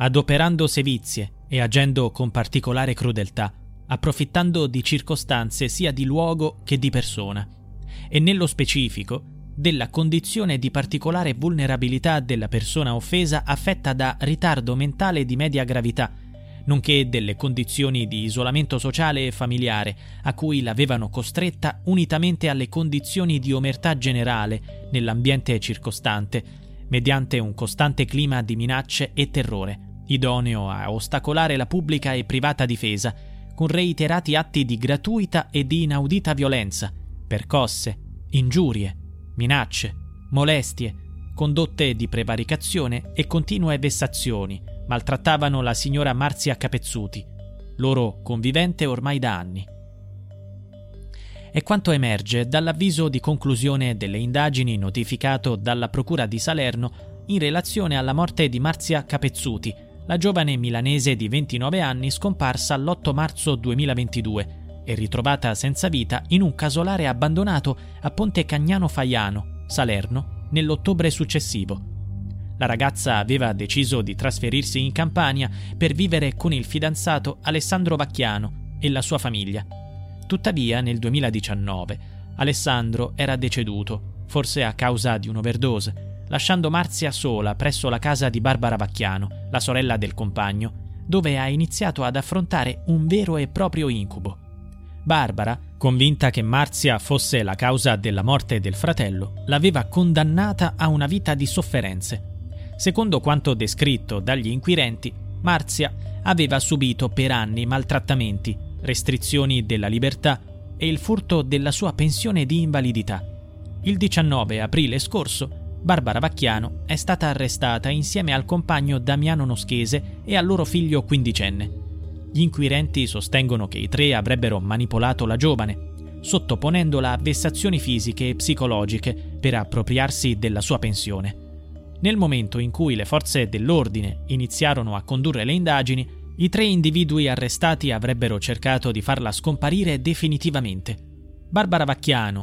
Adoperando sevizie e agendo con particolare crudeltà, approfittando di circostanze sia di luogo che di persona, e nello specifico della condizione di particolare vulnerabilità della persona offesa affetta da ritardo mentale di media gravità, nonché delle condizioni di isolamento sociale e familiare a cui l'avevano costretta unitamente alle condizioni di omertà generale nell'ambiente circostante, mediante un costante clima di minacce e terrore, idoneo a ostacolare la pubblica e privata difesa, con reiterati atti di gratuita e di inaudita violenza, percosse, ingiurie, minacce, molestie, condotte di prevaricazione e continue vessazioni, maltrattavano la signora Marzia Capezzuti, loro convivente ormai da anni. È quanto emerge dall'avviso di conclusione delle indagini notificato dalla Procura di Salerno in relazione alla morte di Marzia Capezzuti, la giovane milanese di 29 anni scomparsa l'8 marzo 2022 e ritrovata senza vita in un casolare abbandonato a Pontecagnano Faiano, Salerno, nell'ottobre successivo. La ragazza aveva deciso di trasferirsi in Campania per vivere con il fidanzato Alessandro Vacchiano e la sua famiglia. Tuttavia, nel 2019, Alessandro era deceduto, forse a causa di un'overdose, lasciando Marzia sola presso la casa di Barbara Vacchiano, la sorella del compagno, dove ha iniziato ad affrontare un vero e proprio incubo. Barbara, convinta che Marzia fosse la causa della morte del fratello, l'aveva condannata a una vita di sofferenze. Secondo quanto descritto dagli inquirenti, Marzia aveva subito per anni maltrattamenti, restrizioni della libertà e il furto della sua pensione di invalidità. Il 19 aprile scorso, Barbara Vacchiano è stata arrestata insieme al compagno Damiano Noschese e al loro figlio quindicenne. Gli inquirenti sostengono che i tre avrebbero manipolato la giovane, sottoponendola a vessazioni fisiche e psicologiche per appropriarsi della sua pensione. Nel momento in cui le forze dell'ordine iniziarono a condurre le indagini, i tre individui arrestati avrebbero cercato di farla scomparire definitivamente. Barbara Vacchiano.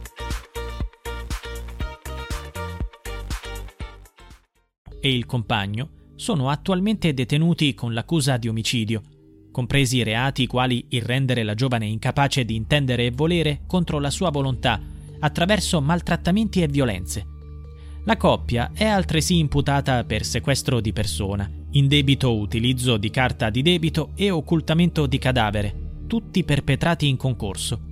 E il compagno sono attualmente detenuti con l'accusa di omicidio, compresi reati quali il rendere la giovane incapace di intendere e volere contro la sua volontà attraverso maltrattamenti e violenze. La coppia è altresì imputata per sequestro di persona, indebito utilizzo di carta di debito e occultamento di cadavere, tutti perpetrati in concorso.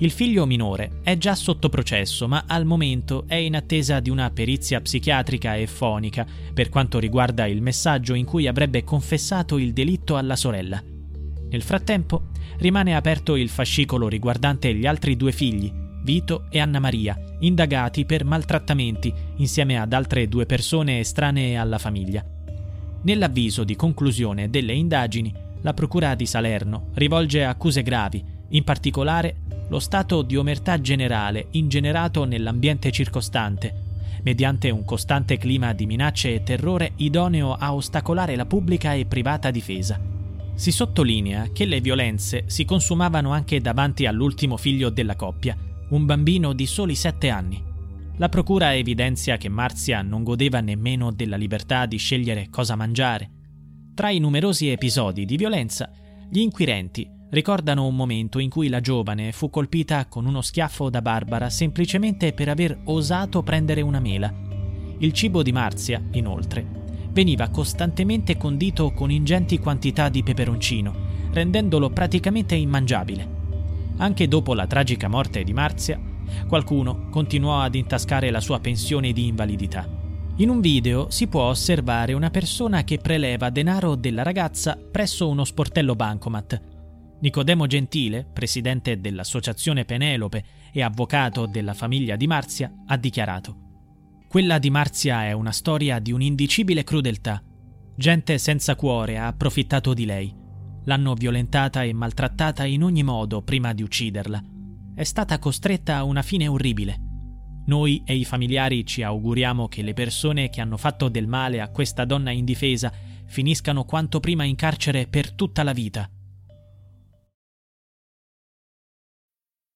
Il figlio minore è già sotto processo, ma al momento è in attesa di una perizia psichiatrica e fonica per quanto riguarda il messaggio in cui avrebbe confessato il delitto alla sorella. Nel frattempo rimane aperto il fascicolo riguardante gli altri due figli, Vito e Anna Maria, indagati per maltrattamenti insieme ad altre due persone estranee alla famiglia. Nell'avviso di conclusione delle indagini, la Procura di Salerno rivolge accuse gravi, in particolare lo stato di omertà generale ingenerato nell'ambiente circostante, mediante un costante clima di minacce e terrore idoneo a ostacolare la pubblica e privata difesa. Si sottolinea che le violenze si consumavano anche davanti all'ultimo figlio della coppia, un bambino di soli 7 anni. La procura evidenzia che Marzia non godeva nemmeno della libertà di scegliere cosa mangiare. Tra i numerosi episodi di violenza, gli inquirenti ricordano un momento in cui la giovane fu colpita con uno schiaffo da Barbara semplicemente per aver osato prendere una mela. Il cibo di Marzia, inoltre, veniva costantemente condito con ingenti quantità di peperoncino, rendendolo praticamente immangiabile. Anche dopo la tragica morte di Marzia, qualcuno continuò ad intascare la sua pensione di invalidità. In un video si può osservare una persona che preleva denaro della ragazza presso uno sportello bancomat. Nicodemo Gentile, presidente dell'associazione Penelope e avvocato della famiglia di Marzia, ha dichiarato: «Quella di Marzia è una storia di un'indicibile crudeltà. Gente senza cuore ha approfittato di lei. L'hanno violentata e maltrattata in ogni modo prima di ucciderla. È stata costretta a una fine orribile. Noi e i familiari ci auguriamo che le persone che hanno fatto del male a questa donna indifesa finiscano quanto prima in carcere per tutta la vita».